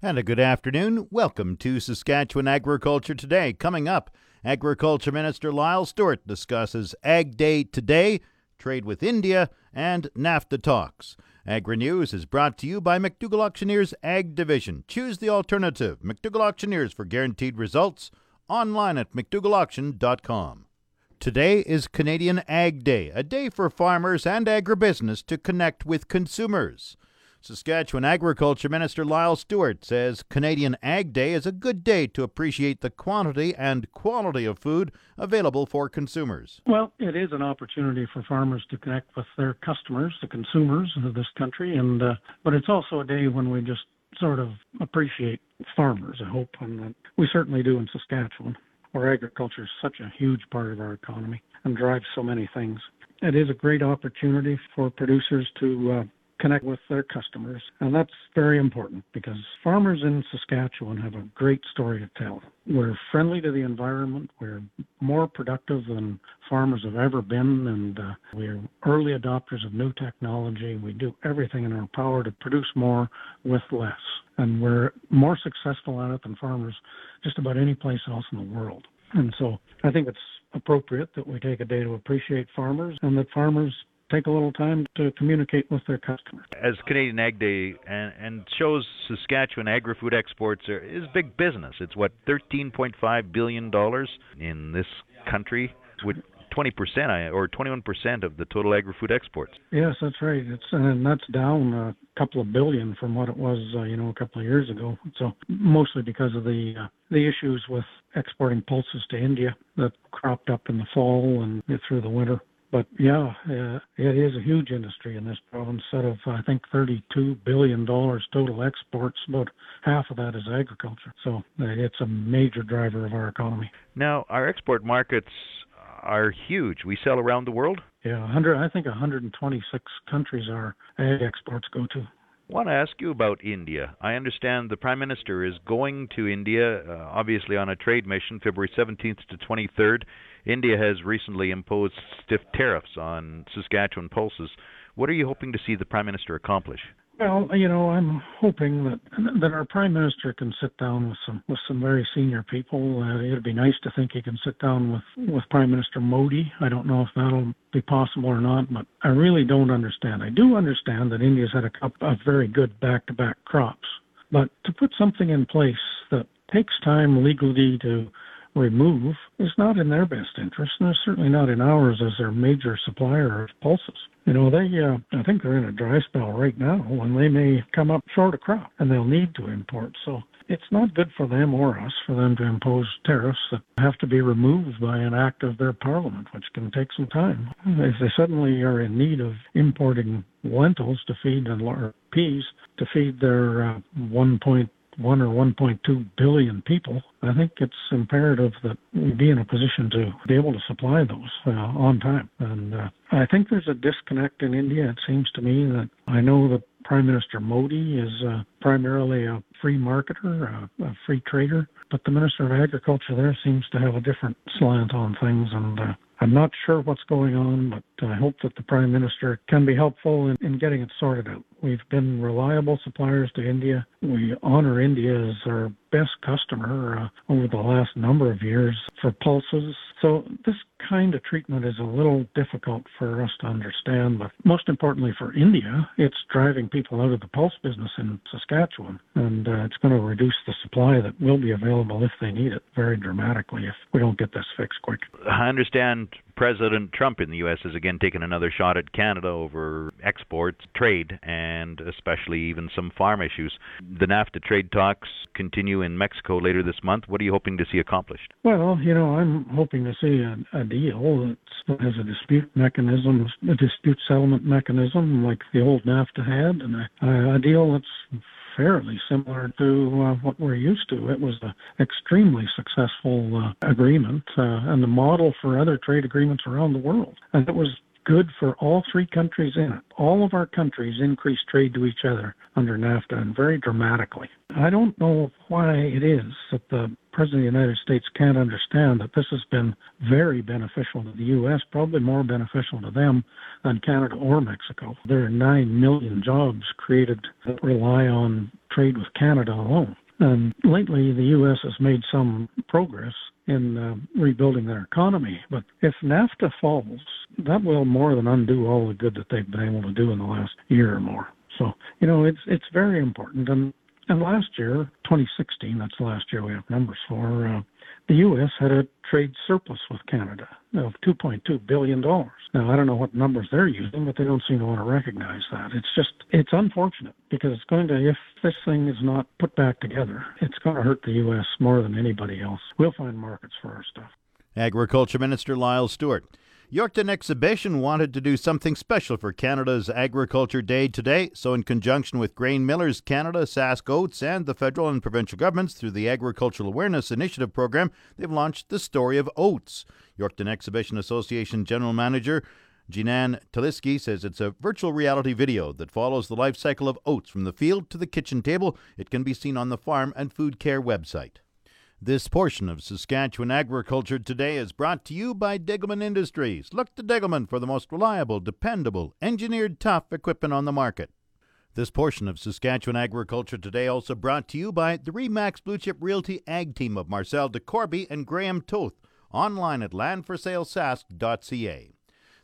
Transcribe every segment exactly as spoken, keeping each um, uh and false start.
And a good afternoon. Welcome to Saskatchewan Agriculture Today. Coming up, Agriculture Minister Lyle Stewart discusses Ag Day today, trade with India, and NAFTA talks. Agri-News is brought to you by McDougall Auctioneers Ag Division. Choose the alternative. McDougall Auctioneers for guaranteed results. Online at mcdougall auction dot com. Today is Canadian Ag Day, a day for farmers and agribusiness to connect with consumers. Saskatchewan Agriculture Minister Lyle Stewart says Canadian Ag Day is a good day to appreciate the quantity and quality of food available for consumers. Well, it is an opportunity for farmers to connect with their customers, the consumers of this country, and uh, but it's also a day when we just sort of appreciate farmers, I hope, and we certainly do in Saskatchewan, where agriculture is such a huge part of our economy and drives so many things. It is a great opportunity for producers to uh, connect with their customers, and that's very important because farmers in Saskatchewan have a great story to tell. We're friendly to the environment, we're more productive than farmers have ever been, and uh, we're early adopters of new technology. We do everything in our power to produce more with less, and we're more successful at it than farmers just about any place else in the world. And so I think it's appropriate that we take a day to appreciate farmers and that farmers take a little time to communicate with their customers. As Canadian Ag Day and, and shows, Saskatchewan agri-food exports are, is big business. It's, what, thirteen point five billion dollars in this country, with twenty percent or twenty-one percent of the total agri-food exports. Yes, that's right. It's, and that's down a couple of billion from what it was, uh, you know, a couple of years ago. So mostly because of the uh, the issues with exporting pulses to India that cropped up in the fall and through the winter. But, yeah, uh, it is a huge industry in this province, set of, I think, thirty-two billion dollars total exports. About half of that is agriculture. So uh, it's a major driver of our economy. Now, our export markets are huge. We sell around the world? Yeah, one hundred, I think one hundred twenty-six countries our ag exports go to. I want to ask you about India. I understand the Prime Minister is going to India, uh, obviously on a trade mission, February seventeenth to twenty-third. India has recently imposed stiff tariffs on Saskatchewan pulses. What are you hoping to see the Prime Minister accomplish? Well, you know, I'm hoping that that our Prime Minister can sit down with some with some very senior people. Uh, it'd be nice to think he can sit down with, with Prime Minister Modi. I don't know if that'll be possible or not, but I really don't understand. I do understand that India's had a couple of very good back-to-back crops, but to put something in place that takes time legally to remove is not in their best interest, and it's certainly not in ours as their major supplier of pulses. You know, they, uh, I think they're in a dry spell right now when they may come up short of crop and they'll need to import. So it's not good for them or us for them to impose tariffs that have to be removed by an act of their parliament, which can take some time. If they suddenly are in need of importing lentils to feed and or peas to feed their uh, one point one or one point two billion people, I think it's imperative that we be in a position to be able to supply those uh, on time. And uh, I think there's a disconnect in India. It seems to me that I know that Prime Minister Modi is uh, primarily a free marketer, a, a free trader, but the Minister of Agriculture there seems to have a different slant on things, and uh, I'm not sure what's going on, but I hope that the Prime Minister can be helpful in, in getting it sorted out. We've been reliable suppliers to India. We honor India as our best customer uh, over the last number of years for pulses. So this kind of treatment is a little difficult for us to understand, but most importantly for India, it's driving people out of the pulse business in Saskatchewan, and uh, it's going to reduce the supply that will be available if they need it very dramatically if we don't get this fixed quick. I understand President Trump in the U S has again taken another shot at Canada over exports, trade, and especially even some farm issues. The NAFTA trade talks continue in Mexico later this month. What are you hoping to see accomplished? Well, you know, I'm hoping to see a, a deal that has a dispute mechanism, a dispute settlement mechanism like the old NAFTA had, and a, a deal that's fairly similar to uh, what we're used to. It was an extremely successful uh, agreement uh, and the model for other trade agreements around the world. And it was good for all three countries in it. All of our countries increase trade to each other under NAFTA, and very dramatically. I don't know why it is that the President of the United States can't understand that this has been very beneficial to the U S, probably more beneficial to them than Canada or Mexico. There are nine million jobs created that rely on trade with Canada alone. And lately, the U S has made some progress in uh, rebuilding their economy. But if NAFTA falls, that will more than undo all the good that they've been able to do in the last year or more. So, you know, it's it's very important. And, and last year, twenty sixteen, that's the last year we have numbers for, uh, the U S had a trade surplus with Canada of two point two billion dollars. Now, I don't know what numbers they're using, but they don't seem to want to recognize that. It's just, it's unfortunate because it's going to, if this thing is not put back together, it's going to hurt the U S more than anybody else. We'll find markets for our stuff. Agriculture Minister Lyle Stewart. Yorkton Exhibition wanted to do something special for Canada's Agriculture Day today, so in conjunction with Grain Millers Canada, Sask Oats, and the federal and provincial governments through the Agricultural Awareness Initiative program, they've launched The Story of Oats. Yorkton Exhibition Association General Manager Jinan Taliski says it's a virtual reality video that follows the life cycle of oats from the field to the kitchen table. It can be seen on the Farm and Food Care website. This portion of Saskatchewan Agriculture Today is brought to you by Degelman Industries. Look to Degelman for the most reliable, dependable, engineered tough equipment on the market. This portion of Saskatchewan Agriculture Today also brought to you by the Remax Blue Chip Realty Ag Team of Marcel de Corby and Graham Toth, online at land for sale sask dot c a.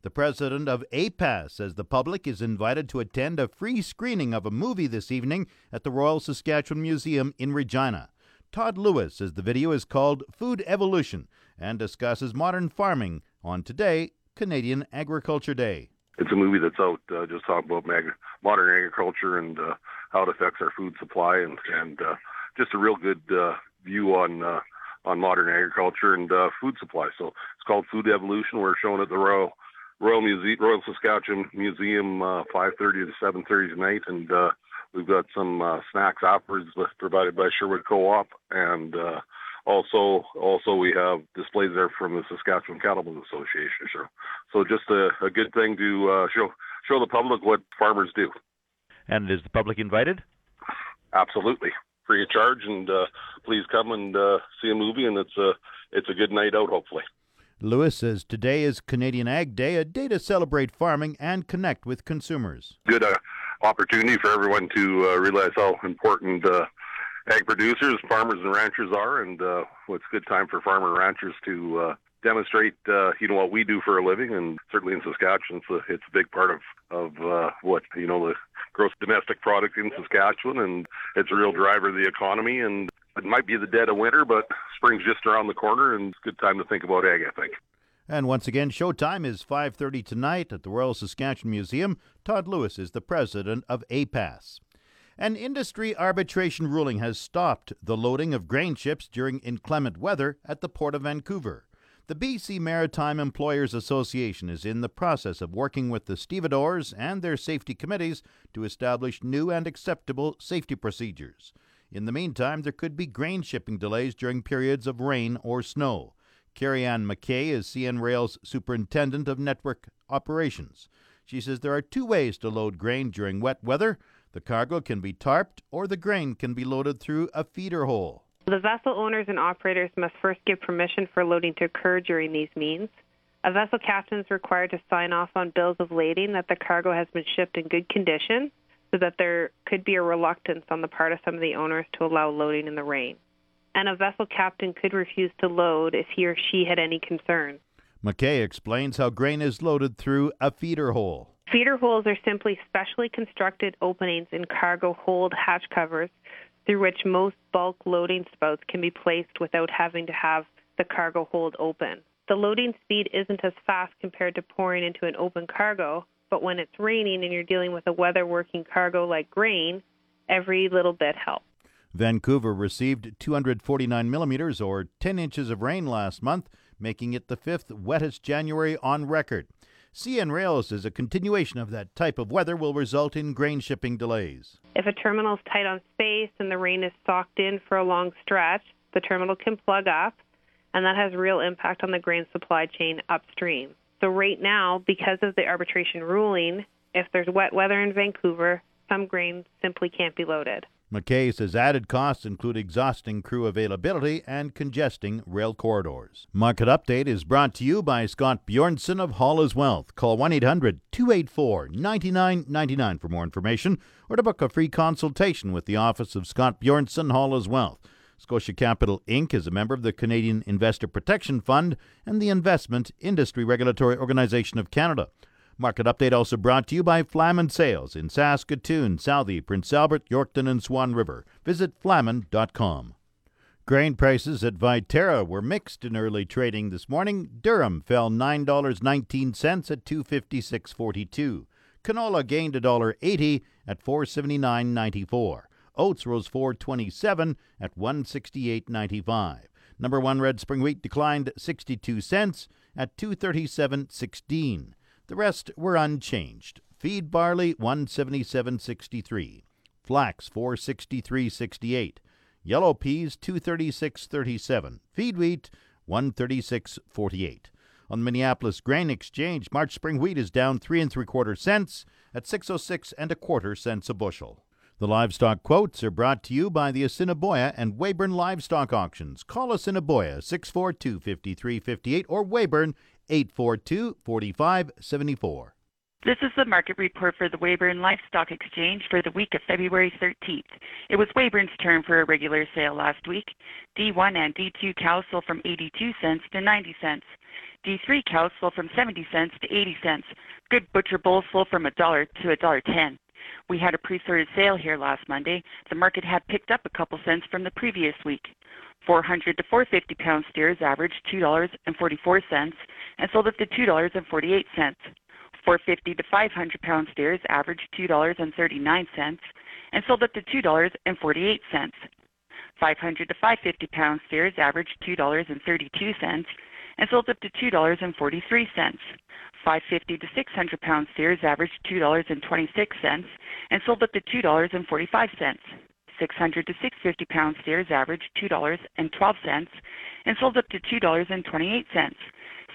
The president of A P A S says the public is invited to attend a free screening of a movie this evening at the Royal Saskatchewan Museum in Regina. Todd Lewis says the video is called Food Evolution and discusses modern farming on today, Canadian Agriculture Day. It's a movie that's out uh, just talking about mag- modern agriculture and uh, how it affects our food supply, and, and uh, just a real good uh, view on uh, on modern agriculture and uh, food supply. So it's called Food Evolution. We're showing it at the Royal Royal, Muse- Royal Saskatchewan Museum uh, five thirty to seven thirty tonight, and uh, we've got some uh, snacks afterwards provided by Sherwood Co-op, and uh, also also we have displays there from the Saskatchewan Cattlemen's Association. So, so just a, a good thing to uh, show show the public what farmers do. And is the public invited? Absolutely, free of charge, and uh, please come and uh, see a movie, and it's a it's a good night out, hopefully. Lewis says today is Canadian Ag Day, a day to celebrate farming and connect with consumers. Good uh, opportunity for everyone to uh, realize how important uh, ag producers, farmers, and ranchers are, and uh, well, it's a good time for farmer and ranchers to uh, demonstrate uh, you know what we do for a living, and certainly in Saskatchewan, it's a, it's a big part of of uh, what you know the gross domestic product in Saskatchewan, and it's a real driver of the economy. And it might be the dead of winter, but spring's just around the corner, and it's a good time to think about ag, I think. And once again, showtime is five thirty tonight at the Royal Saskatchewan Museum. Todd Lewis is the president of A P A S. An industry arbitration ruling has stopped the loading of grain ships during inclement weather at the Port of Vancouver. The B C Maritime Employers Association is in the process of working with the stevedores and their safety committees to establish new and acceptable safety procedures. In the meantime, there could be grain shipping delays during periods of rain or snow. Carrie-Ann McKay is C N Rail's Superintendent of Network Operations. She says there are two ways to load grain during wet weather. The cargo can be tarped, or the grain can be loaded through a feeder hole. The vessel owners and operators must first give permission for loading to occur during these means. A vessel captain is required to sign off on bills of lading that the cargo has been shipped in good condition, so that there could be a reluctance on the part of some of the owners to allow loading in the rain. And a vessel captain could refuse to load if he or she had any concern. McKay explains how grain is loaded through a feeder hole. Feeder holes are simply specially constructed openings in cargo hold hatch covers through which most bulk loading spouts can be placed without having to have the cargo hold open. The loading speed isn't as fast compared to pouring into an open cargo, but when it's raining and you're dealing with a weather-working cargo like grain, every little bit helps. Vancouver received two hundred forty-nine millimeters or ten inches of rain last month, making it the fifth wettest January on record. C N Rail says a continuation of that type of weather will result in grain shipping delays. If a terminal is tight on space and the rain is socked in for a long stretch, the terminal can plug up, and that has real impact on the grain supply chain upstream. So right now, because of the arbitration ruling, if there's wet weather in Vancouver, some grain simply can't be loaded. McKay says added costs include exhausting crew availability and congesting rail corridors. Market Update is brought to you by Scott Bjornson of Hall is Wealth. Call one eight hundred two eight four nine nine nine nine for more information or to book a free consultation with the office of Scott Bjornson, Hall is Wealth. Scotia Capital Incorporated is a member of the Canadian Investor Protection Fund and the Investment Industry Regulatory Organization of Canada. Market Update also brought to you by Flamin Sales in Saskatoon, Southie, Prince Albert, Yorkton, and Swan River. Visit flamin dot com. Grain prices at Viterra were mixed in early trading this morning. Durham fell nine dollars and nineteen cents at two fifty-six forty-two. Canola gained one dollar eighty at four seventy-nine ninety-four. Oats rose four twenty-seven at one sixty-eight ninety-five. Number one red spring wheat declined sixty-two cents at two thirty-seven sixteen. The rest were unchanged. Feed barley one seventy-seven sixty-three, flax four sixty-three sixty-eight, yellow peas two thirty-six thirty-seven, feed wheat one thirty-six forty-eight. On the Minneapolis Grain Exchange, March spring wheat is down three and three quarter cents at six oh six and a quarter cents a bushel. The livestock quotes are brought to you by the Assiniboia and Weyburn Livestock Auctions. Call Assiniboia six four two, five three five eight or Weyburn eight four two, four five seven four. This is the market report for the Weyburn Livestock Exchange for the week of February thirteenth. It was Weyburn's turn for a regular sale last week. D one and D two cows sold from eighty-two cents to ninety cents. D three cows sold from seventy cents to eighty cents. Good butcher bulls sold from one dollar to one dollar ten. We had a pre-sorted sale here last Monday. The market had picked up a couple cents from the previous week. four hundred to four fifty pound steers averaged two dollars and forty-four cents and sold up to two dollars and forty-eight cents. four fifty to five hundred pound steers averaged two dollars and thirty-nine cents and sold up to two dollars and forty-eight cents. five hundred to five fifty pound steers averaged two dollars and thirty-two cents and sold up to two dollars and forty-three cents. five fifty to six hundred pound steers averaged two dollars and twenty-six cents and sold up to two dollars and forty-five cents. six hundred to six fifty pound steers averaged two dollars and twelve cents and sold up to two dollars and twenty-eight cents.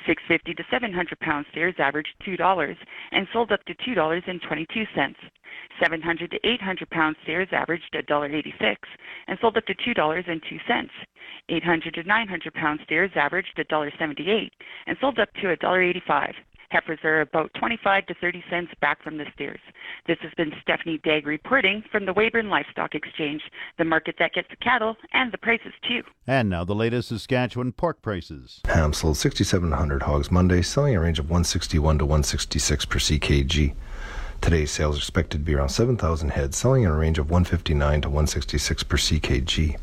six fifty to seven hundred pound steers averaged two dollars and sold up to two dollars and twenty-two cents. seven hundred to eight hundred pound steers averaged one dollar eighty-six and sold up to two dollars and two cents. eight hundred to nine hundred pound steers averaged one dollar seventy-eight and sold up to one dollar eighty-five. Heifers are about twenty-five to thirty cents back from the steers. This has been Stephanie Dagg reporting from the Weyburn Livestock Exchange, the market that gets the cattle and the prices too. And now the latest Saskatchewan pork prices. Ham sold six thousand seven hundred hogs Monday, selling a range of one sixty-one to one sixty-six per C K G. Today's sales are expected to be around seven thousand heads, selling in a range of one fifty-nine to one sixty-six per C K G.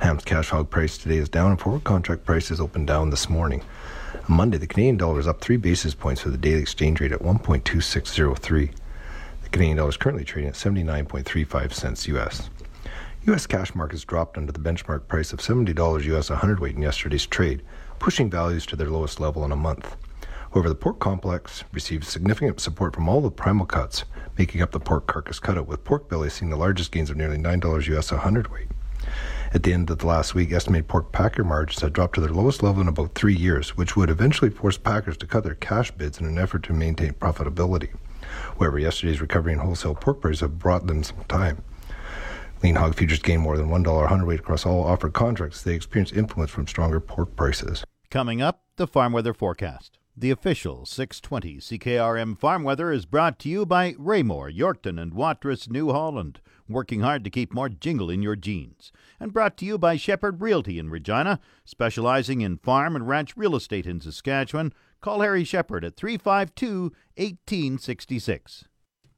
Ham's cash hog price today is down and forward contract prices opened down this morning. On Monday, the Canadian dollar is up three basis points for the daily exchange rate at one point two six oh three. The Canadian dollar is currently trading at seventy-nine point three five cents U S. U S cash markets dropped under the benchmark price of seventy dollars U S a hundredweight in yesterday's trade, pushing values to their lowest level in a month. However, the pork complex received significant support from all the primal cuts, making up the pork carcass cutout, with pork belly seeing the largest gains of nearly nine dollars U S a hundredweight. At the end of the last week, estimated pork packer margins had dropped to their lowest level in about three years, which would eventually force packers to cut their cash bids in an effort to maintain profitability. However, yesterday's recovery in wholesale pork prices have brought them some time. Lean hog futures gained more than one dollar a hundredweight across all offered contracts. They experienced influence from stronger pork prices. Coming up, the farm weather forecast. The official six twenty C K R M farm weather is brought to you by Raymore, Yorkton, and Watrous, New Holland, working hard to keep more jingle in your jeans. And brought to you by Shepherd Realty in Regina, specializing in farm and ranch real estate in Saskatchewan. Call Harry Shepherd at three five two, one eight six six.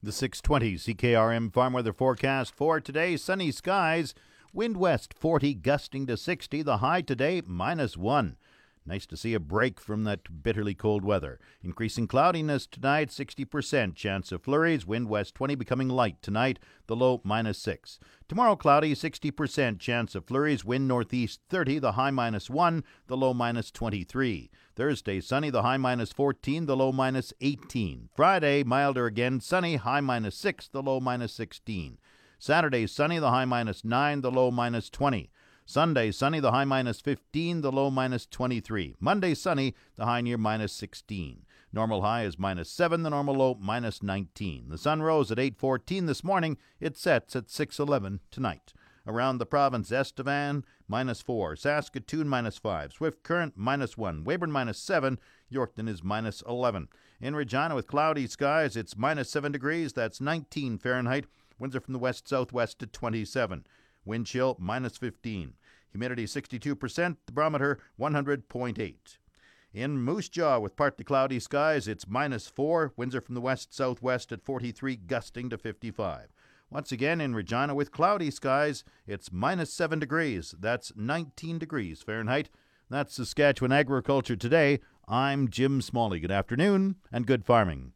The six twenty C K R M farm weather forecast for today: sunny skies, wind west forty, gusting to sixty, the high today minus one. Nice to see a break from that bitterly cold weather. Increasing cloudiness tonight, sixty percent chance of flurries. Wind west twenty, becoming light tonight, the low minus six. Tomorrow cloudy, sixty percent chance of flurries. Wind northeast thirty, the high minus one, the low minus twenty-three. Thursday sunny, the high minus fourteen, the low minus eighteen. Friday milder again, sunny, high minus six, the low minus sixteen. Saturday sunny, the high minus nine, the low minus twenty. Sunday, sunny, the high minus fifteen, the low minus twenty-three. Monday, sunny, the high near minus sixteen. Normal high is minus seven, the normal low minus nineteen. The sun rose at eight fourteen this morning. It sets at six eleven tonight. Around the province, Estevan, minus four. Saskatoon, minus five. Swift Current, minus one. Weyburn, minus seven. Yorkton is minus eleven. In Regina, with cloudy skies, it's minus seven degrees. That's nineteen Fahrenheit. Winds are from the west-southwest at twenty-seven. Wind chill, minus fifteen. Humidity, sixty-two percent. The barometer, one hundred point eight. In Moose Jaw, with partly cloudy skies, it's minus four. Winds are from the west-southwest at forty-three, gusting to fifty-five. Once again, in Regina with cloudy skies, it's minus seven degrees. That's nineteen degrees Fahrenheit. That's Saskatchewan Agriculture Today. I'm Jim Smalley. Good afternoon and good farming.